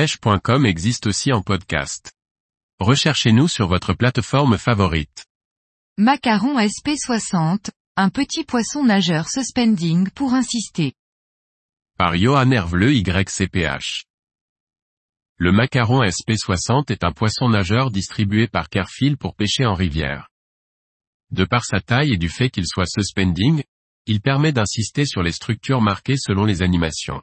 Pêche.com existe aussi en podcast. Recherchez-nous sur votre plateforme favorite. Macaron SP60, un petit poisson nageur suspending pour insister. Par Yoann Hervleu YCPH. Le macaron SP60 est un poisson nageur distribué par Kerfil pour pêcher en rivière. De par sa taille et du fait qu'il soit suspending, il permet d'insister sur les structures marquées selon les animations.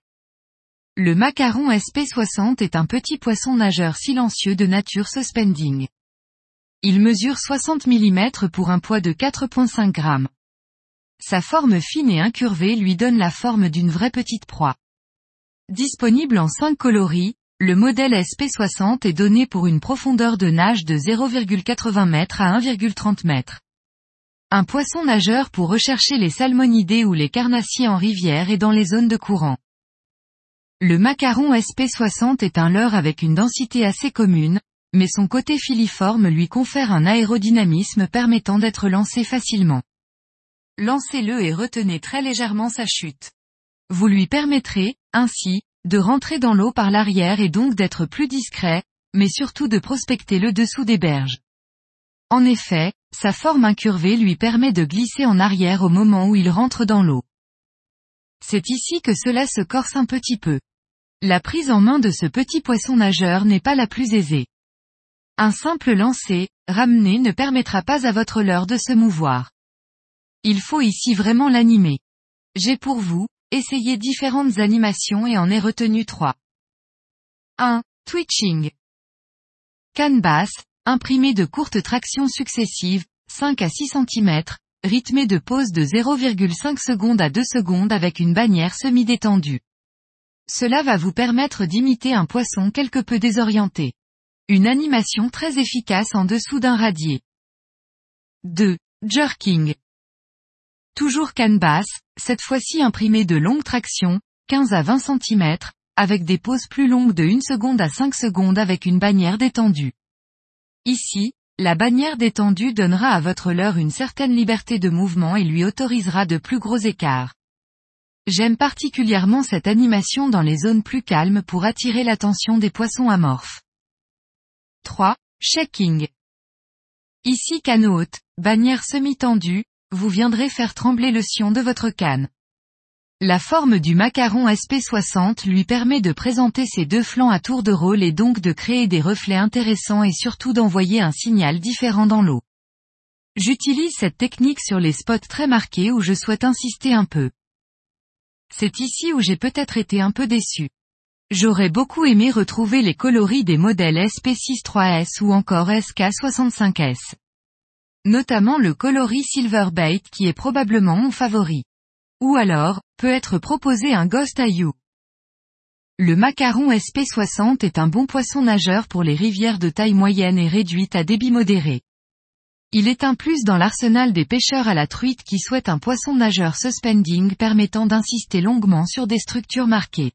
Le macaron SP60 est un petit poisson nageur silencieux de nature suspending. Il mesure 60 mm pour un poids de 4,5 grammes. Sa forme fine et incurvée lui donne la forme d'une vraie petite proie. Disponible en 5 coloris, le modèle SP60 est donné pour une profondeur de nage de 0,80 m à 1,30 m. Un poisson nageur pour rechercher les salmonidés ou les carnassiers en rivière et dans les zones de courant. Le macaron SP60 est un leurre avec une densité assez commune, mais son côté filiforme lui confère un aérodynamisme permettant d'être lancé facilement. Lancez-le et retenez très légèrement sa chute. Vous lui permettrez, ainsi, de rentrer dans l'eau par l'arrière et donc d'être plus discret, mais surtout de prospecter le dessous des berges. En effet, sa forme incurvée lui permet de glisser en arrière au moment où il rentre dans l'eau. C'est ici que cela se corse un petit peu. La prise en main de ce petit poisson nageur n'est pas la plus aisée. Un simple lancer, ramené ne permettra pas à votre leurre de se mouvoir. Il faut ici vraiment l'animer. J'ai pour vous, essayé différentes animations et en ai retenu 3. 1. Twitching. Canne basse, imprimée de courtes tractions successives, 5 à 6 cm, rythmée de pause de 0,5 secondes à 2 secondes avec une bannière semi-détendue. Cela va vous permettre d'imiter un poisson quelque peu désorienté. Une animation très efficace en dessous d'un radier. 2. Jerking. Toujours canne basse, cette fois-ci imprimée de longues tractions, 15 à 20 cm, avec des pauses plus longues de 1 seconde à 5 secondes avec une bannière détendue. Ici, la bannière détendue donnera à votre leurre une certaine liberté de mouvement et lui autorisera de plus gros écarts. J'aime particulièrement cette animation dans les zones plus calmes pour attirer l'attention des poissons amorphes. 3. Shaking. Ici canne haute, bannière semi-tendue, vous viendrez faire trembler le sion de votre canne. La forme du macaron SP60 lui permet de présenter ses deux flancs à tour de rôle et donc de créer des reflets intéressants et surtout d'envoyer un signal différent dans l'eau. J'utilise cette technique sur les spots très marqués où je souhaite insister un peu. C'est ici où j'ai peut-être été un peu déçu. J'aurais beaucoup aimé retrouver les coloris des modèles SP63S ou encore SK65S. Notamment le coloris Silver Bait qui est probablement mon favori. Ou alors, peut être proposé un Ghost à You. Le macaron SP60 est un bon poisson nageur pour les rivières de taille moyenne et réduite à débit modéré. Il est un plus dans l'arsenal des pêcheurs à la truite qui souhaitent un poisson nageur suspending permettant d'insister longuement sur des structures marquées.